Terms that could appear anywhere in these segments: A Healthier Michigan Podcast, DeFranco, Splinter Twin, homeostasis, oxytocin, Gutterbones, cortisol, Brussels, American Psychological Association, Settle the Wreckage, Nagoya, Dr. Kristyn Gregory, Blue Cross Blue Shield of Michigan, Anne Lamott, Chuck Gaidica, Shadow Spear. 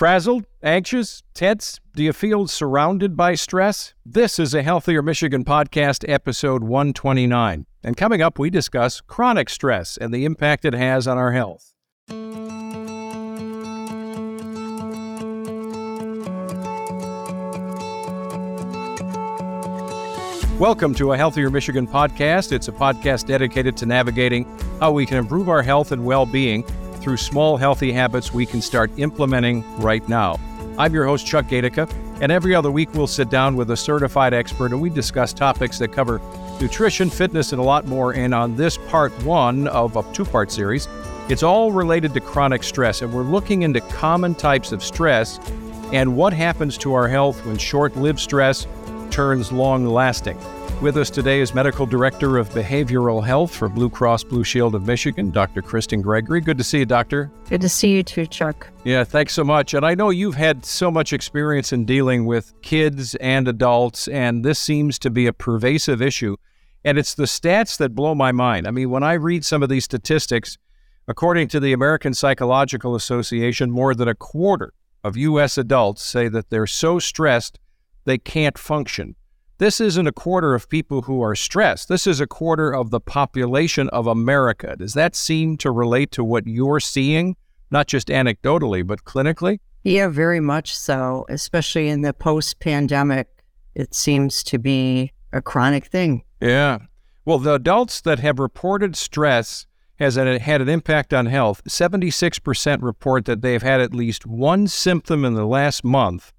Frazzled? Anxious? Tense? Do you feel surrounded by stress? This is A Healthier Michigan Podcast, episode 129. And coming up, we discuss chronic stress and the impact it has on our health. Welcome to A Healthier Michigan Podcast. It's a podcast dedicated to navigating how we can improve our health and well-being through small, healthy habits we can start implementing right now. I'm your host, Chuck Gaidica, and every other week we'll sit down with a certified expert and we discuss topics that cover nutrition, fitness, and a lot more. And on this part one of a two-part series, it's all related to chronic stress, and we're looking into common types of stress and what happens to our health when short-lived stress turns long-lasting. With us today is Medical Director of Behavioral Health for Blue Cross Blue Shield of Michigan, Dr. Kristyn Gregory. Good to see you, Doctor. Good to see you too, Chuck. Yeah, thanks so much. And I know you've had so much experience in dealing with kids and adults, and this seems to be a pervasive issue. And it's the stats that blow my mind. I mean, when I read some of these statistics, according to the American Psychological Association, more than a quarter of U.S. adults say that they're so stressed they can't function. This isn't a quarter of people who are stressed. This is a quarter of the population of America. Does that seem to relate to what you're seeing, not just anecdotally, but clinically? Yeah, very much so, especially in the post-pandemic. It seems to be a chronic thing. Yeah. Well, the adults that have reported stress has had an impact on health. 76% report that they've had at least one symptom in the last month,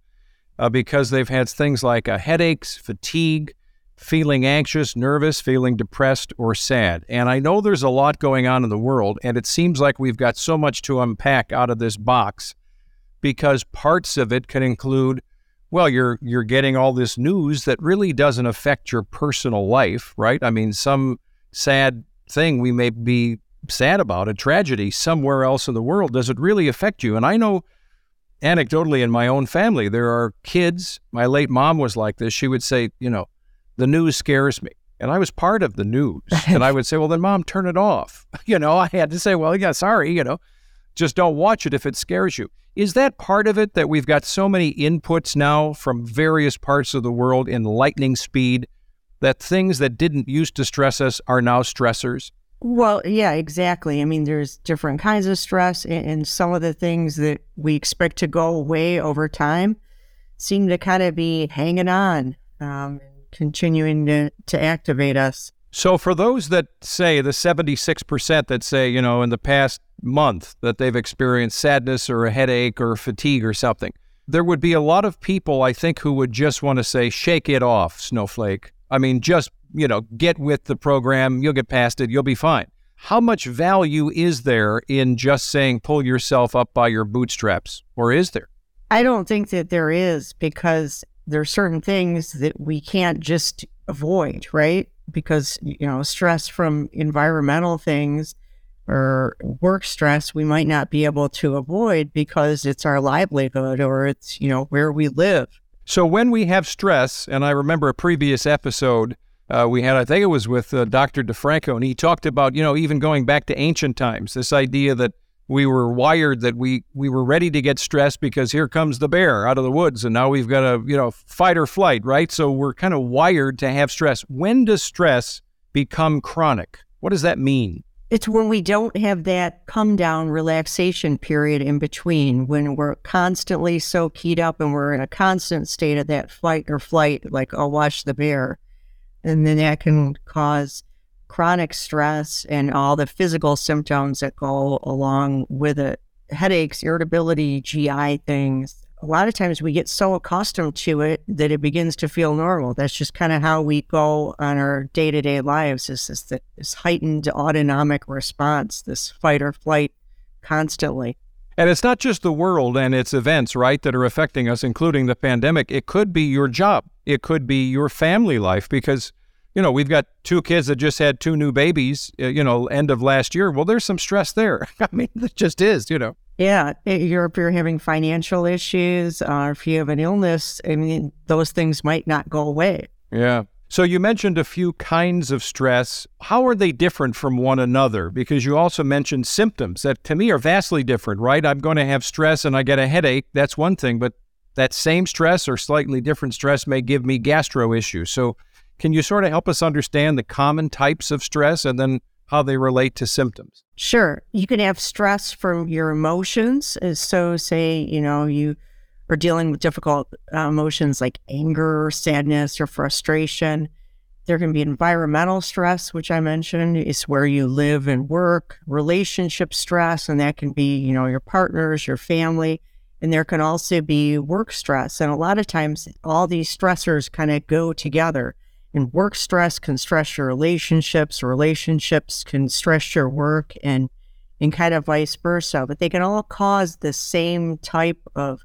because they've had things like headaches, fatigue, feeling anxious, nervous, feeling depressed, or sad. And I know there's a lot going on in the world, and it seems like we've got so much to unpack out of this box, because parts of it can include, well, you're getting all this news that really doesn't affect your personal life, right? I mean, some sad thing we may be sad about, a tragedy somewhere else in the world, does it really affect you? And I know anecdotally, in my own family, there are kids. My late mom was like this. She would say, you know, the news scares me. And I was part of the news. And I would say, well, then, Mom, turn it off. You know, I had to say, well, yeah, sorry, you know, just don't watch it if it scares you. Is that part of it, that we've got so many inputs now from various parts of the world in lightning speed, that things that didn't used to stress us are now stressors? Well, yeah, exactly. I mean, there's different kinds of stress, and some of the things that we expect to go away over time seem to kind of be hanging on, continuing to activate us. So for those that say, the 76% that say, you know, in the past month that they've experienced sadness or a headache or fatigue or something, there would be a lot of people, I think, who would just want to say, shake it off, snowflake. I mean, just, you know, get with the program, you'll get past it, you'll be fine. How much value is there in just saying, pull yourself up by your bootstraps, or is there? I don't think that there is, because there are certain things that we can't just avoid, right? Because, you know, stress from environmental things or work stress, we might not be able to avoid because it's our livelihood or it's, you know, where we live. So when we have stress, and I remember a previous episode we had, I think it was with Dr. DeFranco, and he talked about, you know, even going back to ancient times, this idea that we were wired, that we were ready to get stressed because here comes the bear out of the woods, and now we've got to, you know, fight or flight, right? So we're kind of wired to have stress. When does stress become chronic? What does that mean? It's when we don't have that come down relaxation period in between, when we're constantly so keyed up and we're in a constant state of that fight or flight, like, oh, watch the bear. And then that can cause chronic stress and all the physical symptoms that go along with it. Headaches, irritability, GI things. A lot of times we get so accustomed to it that it begins to feel normal. That's just kind of how we go on our day-to-day lives, is this heightened autonomic response, this fight or flight constantly. And it's not just the world and its events, right, that are affecting us, including the pandemic. It could be your job. It could be your family life, because, you know, we've got two kids that just had two new babies, you know, end of last year. Well, there's some stress there. I mean, it just is, you know. Yeah. If you're having financial issues, if you have an illness, I mean, those things might not go away. Yeah. So you mentioned a few kinds of stress. How are they different from one another? Because you also mentioned symptoms that to me are vastly different, right? I'm going to have stress and I get a headache. That's one thing, but that same stress or slightly different stress may give me gastro issues. So can you sort of help us understand the common types of stress and then how they relate to symptoms? Sure. You can have stress from your emotions. So say, you are dealing with difficult emotions like anger, sadness, or frustration. There can be environmental stress, which I mentioned, is where you live and work, relationship stress, and that can be, your partners, your family, and there can also be work stress. And a lot of times, all these stressors kind of go together. And work stress can stress your relationships, relationships can stress your work, and kind of vice versa. But they can all cause the same type of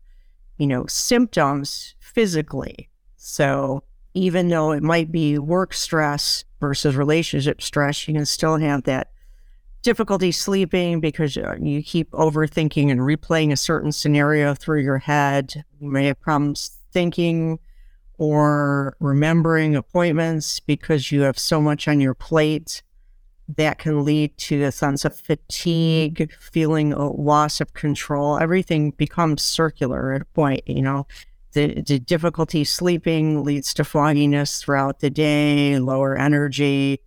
symptoms physically. So even though it might be work stress versus relationship stress, you can still have that difficulty sleeping because you keep overthinking and replaying a certain scenario through your head. You may have problems thinking or remembering appointments because you have so much on your plate. That can lead to a sense of fatigue, feeling a loss of control. Everything becomes circular at a point, The difficulty sleeping leads to fogginess throughout the day, lower energy,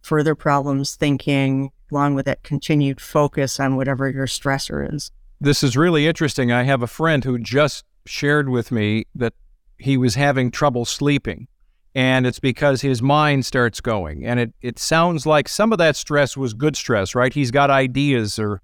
further problems thinking, along with that continued focus on whatever your stressor is. This is really interesting. I have a friend who just shared with me that he was having trouble sleeping. And it's because his mind starts going. And it sounds like some of that stress was good stress, right? He's got ideas or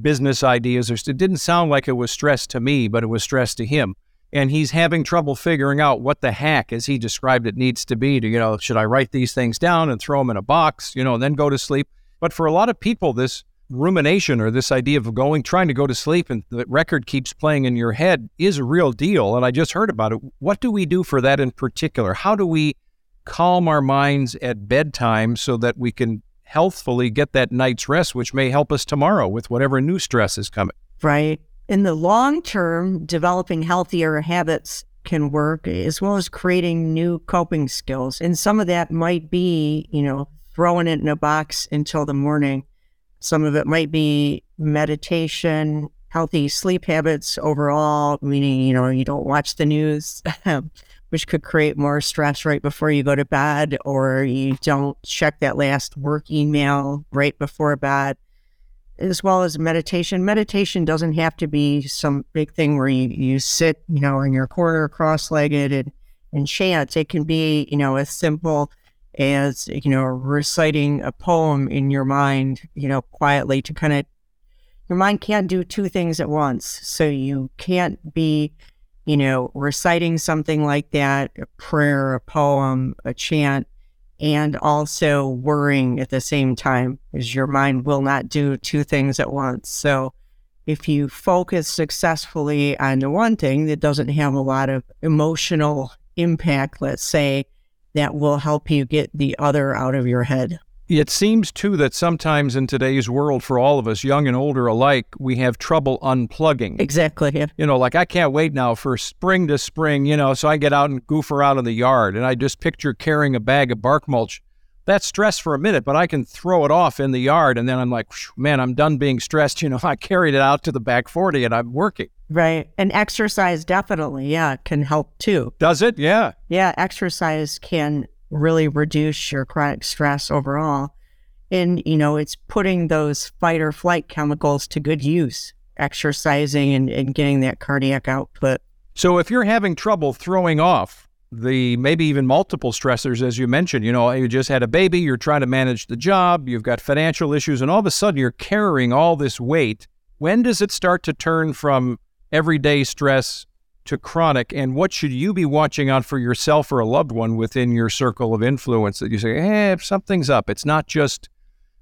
business ideas. It didn't sound like it was stress to me, but it was stress to him. And he's having trouble figuring out what the heck, as he described it, needs to be to, should I write these things down and throw them in a box, and then go to sleep? But for a lot of people, this rumination or this idea of trying to go to sleep and the record keeps playing in your head is a real deal. And I just heard about it. What do we do for that in particular? How do we calm our minds at bedtime so that we can healthfully get that night's rest, which may help us tomorrow with whatever new stress is coming? Right. In the long term, developing healthier habits can work as well as creating new coping skills. And some of that might be, throwing it in a box until the morning. Some of it might be meditation, healthy sleep habits overall, meaning, you don't watch the news, which could create more stress right before you go to bed, or you don't check that last work email right before bed, as well as meditation. Meditation doesn't have to be some big thing where you sit, in your corner cross-legged and chant. It can be, as simple as, reciting a poem in your mind, quietly to kind of, your mind can't do two things at once. So you can't be, reciting something like that, a prayer, a poem, a chant, and also worrying at the same time, because your mind will not do two things at once. So if you focus successfully on the one thing that doesn't have a lot of emotional impact, let's say, that will help you get the other out of your head. It seems, too, that sometimes in today's world, for all of us, young and older alike, we have trouble unplugging. Exactly. Yeah. Like I can't wait now for spring to spring, so I get out and goof around in the yard, and I just picture carrying a bag of bark mulch. That's stress for a minute, but I can throw it off in the yard, and then I'm like, man, I'm done being stressed. I carried it out to the back 40, and I'm working. Right. And exercise definitely, can help too. Does it? Yeah. Yeah. Exercise can really reduce your chronic stress overall. And, it's putting those fight or flight chemicals to good use, exercising and getting that cardiac output. So if you're having trouble throwing off the maybe even multiple stressors, as you mentioned, you just had a baby, you're trying to manage the job, you've got financial issues, and all of a sudden you're carrying all this weight. When does it start to turn from everyday stress to chronic, and what should you be watching out for yourself or a loved one within your circle of influence that you say, if something's up, it's not just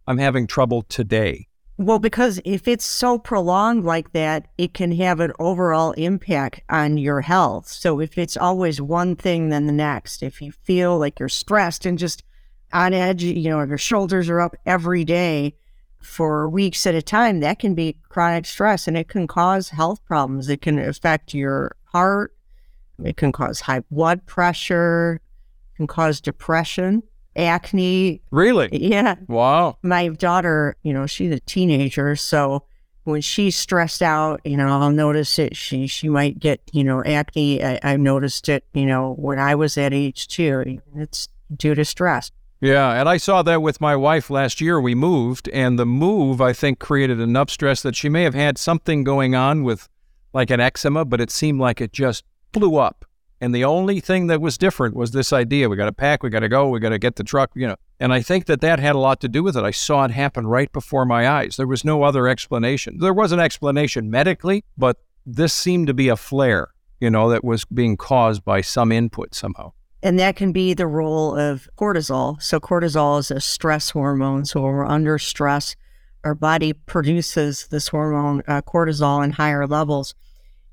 I'm having trouble today? Well, because if it's so prolonged like that, it can have an overall impact on your health. So if it's always one thing, then the next, if you feel like you're stressed and just on edge, your shoulders are up every day, for weeks at a time, that can be chronic stress, and it can cause health problems. It can affect your heart. It can cause high blood pressure, can cause depression, acne. Really? Yeah. Wow. My daughter, she's a teenager, so when she's stressed out, I'll notice it. She might get, acne. I noticed it, when I was that age too. It's due to stress. Yeah, and I saw that with my wife last year. We moved, and the move, I think, created enough stress that she may have had something going on with like an eczema, but it seemed like it just blew up. And the only thing that was different was this idea. We got to pack, we got to go, we got to get the truck, And I think that had a lot to do with it. I saw it happen right before my eyes. There was no other explanation. There was an explanation medically, but this seemed to be a flare, that was being caused by some input somehow. And that can be the role of cortisol. So cortisol is a stress hormone. So when we're under stress, our body produces this hormone, cortisol, in higher levels.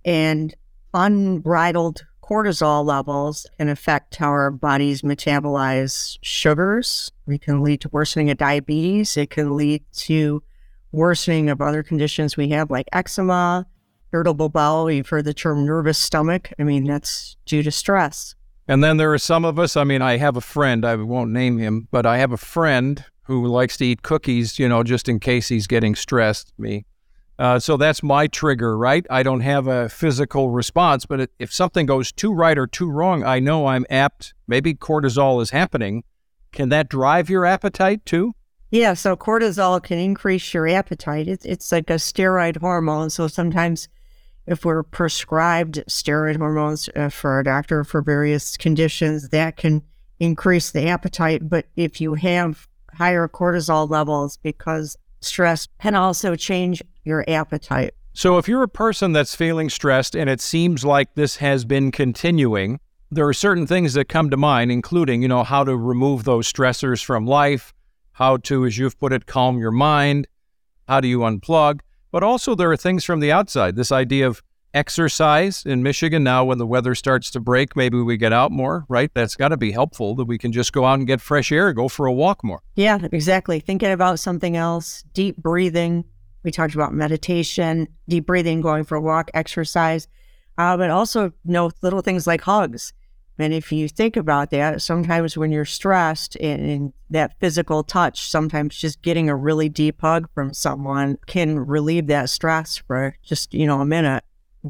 And unbridled cortisol levels can affect how our bodies metabolize sugars. It can lead to worsening of diabetes. It can lead to worsening of other conditions we have, like eczema, irritable bowel. You've heard the term nervous stomach. That's due to stress. And then there are some of us, I have a friend, I won't name him, but I have a friend who likes to eat cookies, just in case he's getting stressed, me. So that's my trigger, right? I don't have a physical response, but if something goes too right or too wrong, I know I'm apt. Maybe cortisol is happening. Can that drive your appetite too? Yeah, so cortisol can increase your appetite. It's like a steroid hormone. So sometimes if we're prescribed steroid hormones for our doctor for various conditions, that can increase the appetite. But if you have higher cortisol levels, because stress can also change your appetite. So if you're a person that's feeling stressed and it seems like this has been continuing, there are certain things that come to mind, including, how to remove those stressors from life, how to, as you've put it, calm your mind, how do you unplug? But also there are things from the outside, this idea of exercise in Michigan now when the weather starts to break, maybe we get out more, right? That's got to be helpful that we can just go out and get fresh air, go for a walk more. Yeah, exactly. Thinking about something else, deep breathing. We talked about meditation, deep breathing, going for a walk, exercise, but also little things like hugs. And if you think about that, sometimes when you're stressed and that physical touch, sometimes just getting a really deep hug from someone can relieve that stress for just, a minute,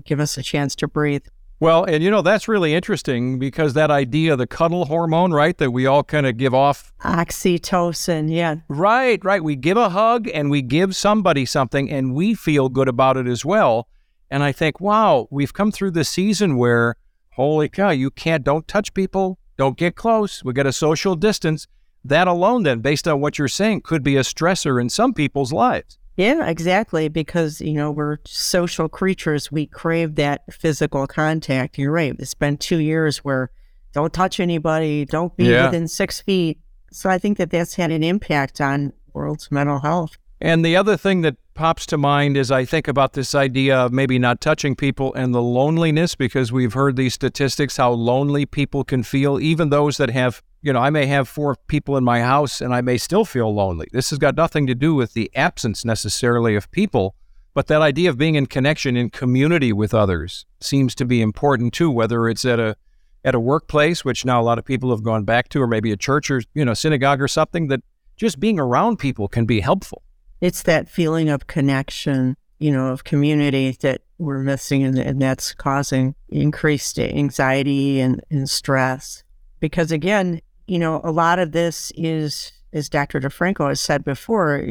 give us a chance to breathe. Well, and that's really interesting because that idea, the cuddle hormone, right, that we all kind of give off. Oxytocin, yeah. Right. We give a hug and we give somebody something and we feel good about it as well. And I think, wow, we've come through this season where, holy cow, don't touch people, don't get close, we got a social distance. That alone then, based on what you're saying, could be a stressor in some people's lives. Yeah, exactly, because, we're social creatures. We crave that physical contact. You're right. It's been 2 years where don't touch anybody, don't be within 6 feet. So I think that's had an impact on world's mental health. And the other thing that pops to mind is I think about this idea of maybe not touching people and the loneliness, because we've heard these statistics, how lonely people can feel, even those that have, I may have 4 people in my house and I may still feel lonely. This has got nothing to do with the absence necessarily of people, but that idea of being in connection, in community with others seems to be important too, whether it's at a workplace, which now a lot of people have gone back to, or maybe a church or, synagogue or something, that just being around people can be helpful. It's that feeling of connection, of community that we're missing, and that's causing increased anxiety and stress. Because again, a lot of this is, as Dr. DeFranco has said before,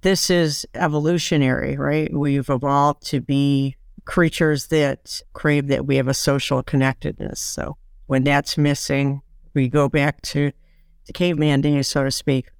this is evolutionary, right? We've evolved to be creatures that crave that we have a social connectedness. So when that's missing, we go back to the caveman days, so to speak.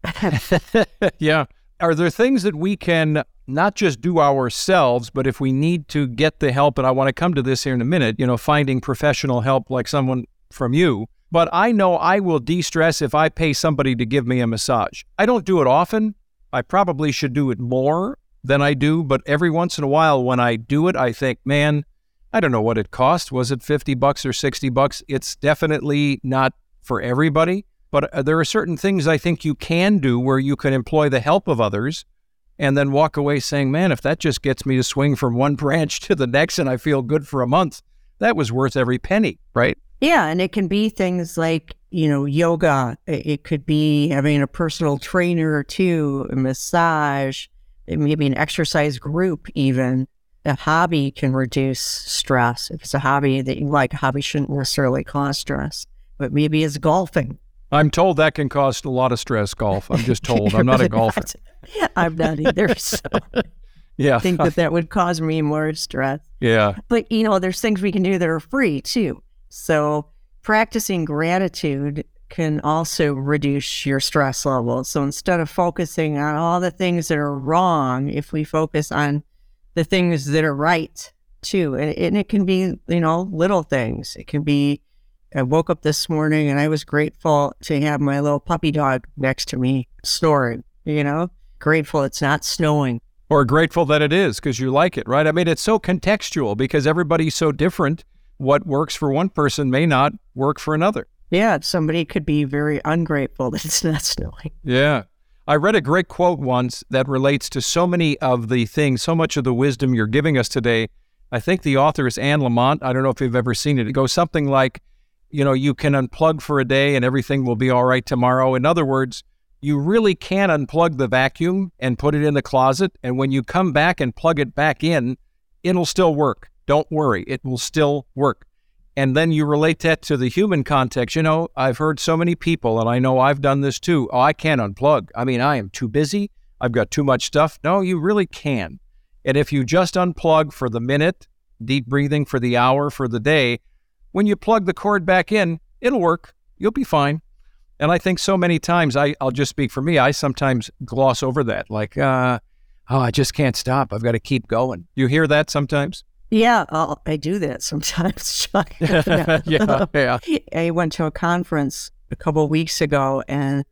Yeah. Are there things that we can not just do ourselves, but if we need to get the help, and I want to come to this here in a minute, finding professional help like someone from you, but I know I will de-stress if I pay somebody to give me a massage. I don't do it often. I probably should do it more than I do, but every once in a while when I do it, I think, man, I don't know what it cost. Was it $50 or $60? It's definitely not for everybody. But there are certain things I think you can do where you can employ the help of others and then walk away saying, man, if that just gets me to swing from one branch to the next and I feel good for a month, that was worth every penny, right? Yeah, and it can be things like, you know, yoga. It could be having a personal trainer or two, a massage, maybe an exercise group even. A hobby can reduce stress. If it's a hobby that you like, a hobby shouldn't necessarily cause stress, but maybe it's golfing. I'm told that can cause a lot of stress, golf. I'm just told. I'm not a golfer. I'm not either, so... Yeah, I think that would cause me more stress. Yeah. But, you know, there's things we can do that are free, too. So practicing gratitude can also reduce your stress levels. So instead of focusing on all the things that are wrong, if we focus on the things that are right, too. And it can be, you know, little things. It can be, I woke up this morning and I was grateful to have my little puppy dog next to me snoring, you know, grateful it's not snowing. Or grateful that it is because you like it, right? I mean, it's so contextual because everybody's so different. What works for one person may not work for another. Yeah, somebody could be very ungrateful that it's not snowing. Yeah. I read a great quote once that relates to so many of the things, so much of the wisdom you're giving us today. I think the author is Anne Lamott. I don't know if you've ever seen it. It goes something like, you know, you can unplug for a day and everything will be all right tomorrow. In other words, you really can unplug the vacuum and put it in the closet. And when you come back and plug it back in, it'll still work. Don't worry. It will still work. And then you relate that to the human context. You know, I've heard so many people, and I know I've done this too. Oh, I can't unplug. I mean, I am too busy. I've got too much stuff. No, you really can. And if you just unplug for the minute, deep breathing for the hour, for the day, when you plug the cord back in, it'll work. You'll be fine. And I think so many times, I'll just speak for me, I sometimes gloss over that. Like, I just can't stop. I've got to keep going. You hear that sometimes? Yeah, I do that sometimes. Yeah. I went to a conference a couple of weeks ago, and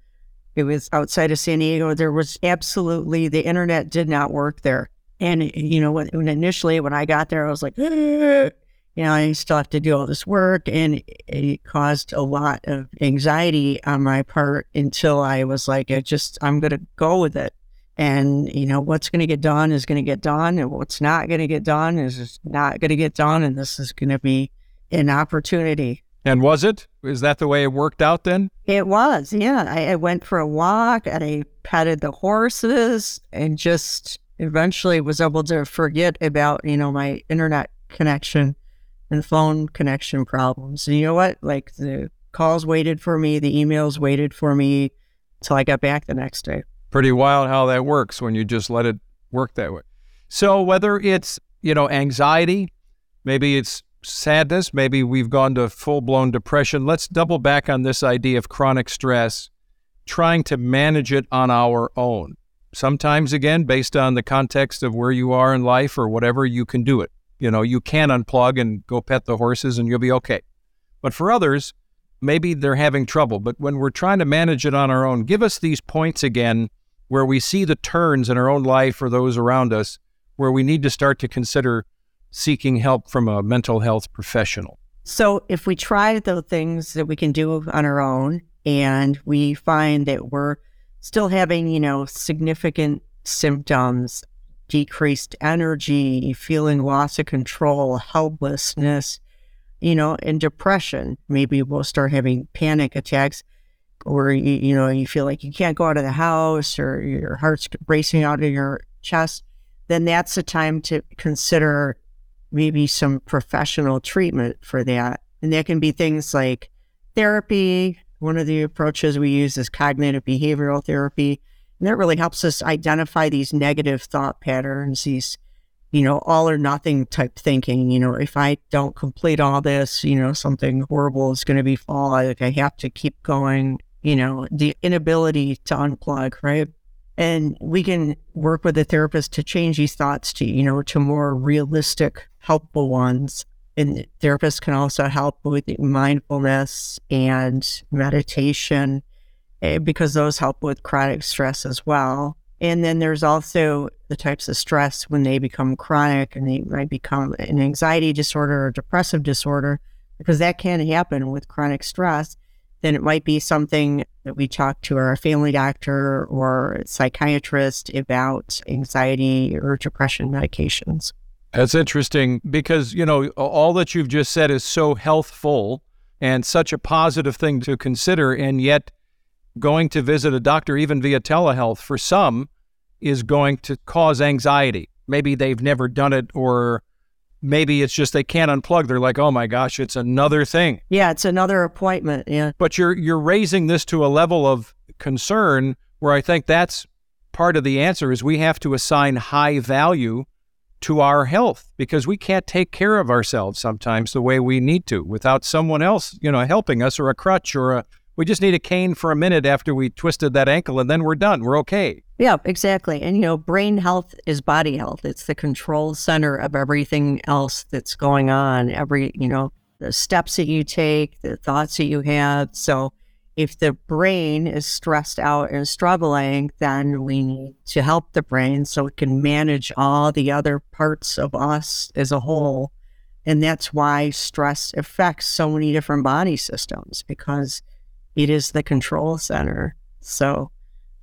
it was outside of San Diego. There was absolutely, the internet did not work there. And, you know, when I got there, I was like, you know, I still have to do all this work, and it caused a lot of anxiety on my part until I was like, I'm going to go with it. And, you know, what's going to get done is going to get done, and what's not going to get done is just not going to get done, and this is going to be an opportunity. And was it? Is that the way it worked out then? It was, yeah. I went for a walk, and I petted the horses, and just eventually was able to forget about, you know, my internet connection and phone connection problems. And you know what? Like, the calls waited for me, the emails waited for me till I got back the next day. Pretty wild how that works when you just let it work that way. So whether it's, you know, anxiety, maybe it's sadness, maybe we've gone to full-blown depression. Let's double back on this idea of chronic stress, trying to manage it on our own. Sometimes, again, based on the context of where you are in life or whatever, you can do it. You know, you can unplug and go pet the horses and you'll be okay. But for others, maybe they're having trouble. But when we're trying to manage it on our own, give us these points again where we see the turns in our own life or those around us where we need to start to consider seeking help from a mental health professional. So if we try the things that we can do on our own and we find that we're still having, you know, significant symptoms, decreased energy, feeling loss of control, helplessness, you know, and depression. Maybe we'll start having panic attacks, or, you know, you feel like you can't go out of the house, or your heart's racing out of your chest. Then that's the time to consider maybe some professional treatment for that. And that can be things like therapy. One of the approaches we use is cognitive behavioral therapy. And that really helps us identify these negative thought patterns, these, you know, all or nothing type thinking. You know, if I don't complete all this, you know, something horrible is going to befall. Like, I have to keep going, you know, the inability to unplug, right? And we can work with a therapist to change these thoughts to, you know, to more realistic, helpful ones. And therapists can also help with mindfulness and meditation, because those help with chronic stress as well. And then there's also the types of stress when they become chronic and they might become an anxiety disorder or depressive disorder, because that can happen with chronic stress. Then it might be something that we talk to our family doctor or psychiatrist about anxiety or depression medications. That's interesting because, you know, all that you've just said is so healthful. and such a positive thing to consider. And yet going to visit a doctor, even via telehealth, for some is going to cause anxiety. Maybe they've never done it, or maybe it's just they can't unplug. They're like, oh my gosh, it's another thing. Yeah, it's another appointment. Yeah. But you're raising this to a level of concern where I think that's part of the answer is we have to assign high value to our health because we can't take care of ourselves sometimes the way we need to without someone else, helping us, or a crutch, or we just need a cane for a minute after we twisted that ankle, and then we're done. We're okay. Yeah, exactly. And, brain health is body health. It's the control center of everything else that's going on, the steps that you take, the thoughts that you have. So if the brain is stressed out and struggling, then we need to help the brain so it can manage all the other parts of us as a whole. And that's why stress affects so many different body systems, because it is the control center. So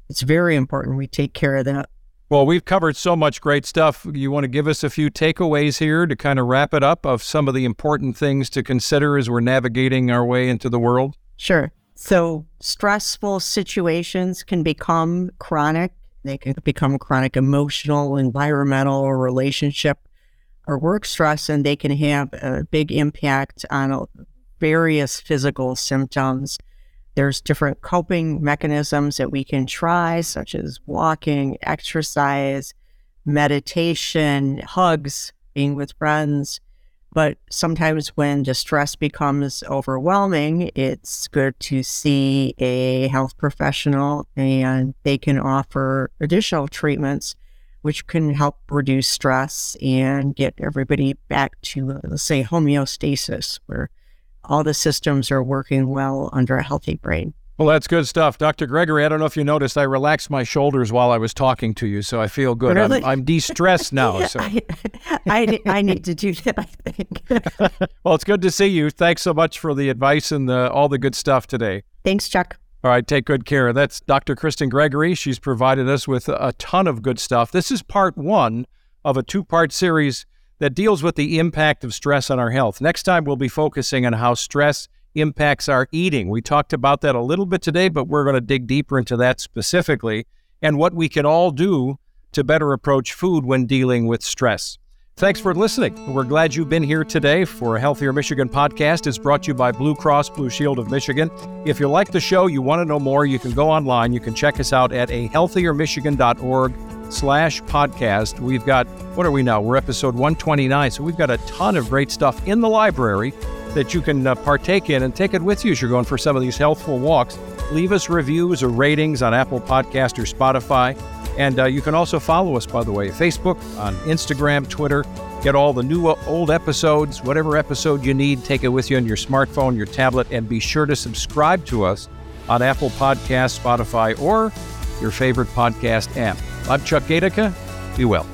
it's very important we take care of that. Well, we've covered so much great stuff. You want to give us a few takeaways here to kind of wrap it up of some of the important things to consider as we're navigating our way into the world? Sure. So stressful situations can become chronic. They can become chronic emotional, environmental, or relationship or work stress, and they can have a big impact on various physical symptoms. There's different coping mechanisms that we can try, such as walking, exercise, meditation, hugs, being with friends. But sometimes when the stress becomes overwhelming, it's good to see a health professional, and they can offer additional treatments which can help reduce stress and get everybody back to, let's say, homeostasis, where all the systems are working well under a healthy brain. Well, that's good stuff. Dr. Gregory, I don't know if you noticed, I relaxed my shoulders while I was talking to you, so I feel good. Really? I'm de-stressed now. So. I need to do that, I think. Well, it's good to see you. Thanks so much for the advice and all the good stuff today. Thanks, Chuck. All right, take good care. That's Dr. Kristyn Gregory. She's provided us with a ton of good stuff. This is part one of a two-part series that deals with the impact of stress on our health. Next time, we'll be focusing on how stress impacts our eating. We talked about that a little bit today, but we're going to dig deeper into that specifically and what we can all do to better approach food when dealing with stress. Thanks for listening. We're glad you've been here today for A Healthier Michigan Podcast. It's brought to you by Blue Cross Blue Shield of Michigan. If you like the show, you want to know more, you can go online. You can check us out at ahealthiermichigan.org/podcast. We've got, what are we now? We're episode 129. So we've got a ton of great stuff in the library that you can partake in and take it with you as you're going for some of these healthful walks. Leave us reviews or ratings on Apple Podcast or Spotify. And you can also follow us, by the way, Facebook, on Instagram, Twitter. Get all the new old episodes, whatever episode you need, take it with you on your smartphone, your tablet, and be sure to subscribe to us on Apple Podcasts, Spotify, or your favorite podcast app. I'm Chuck Gaidica. Be well.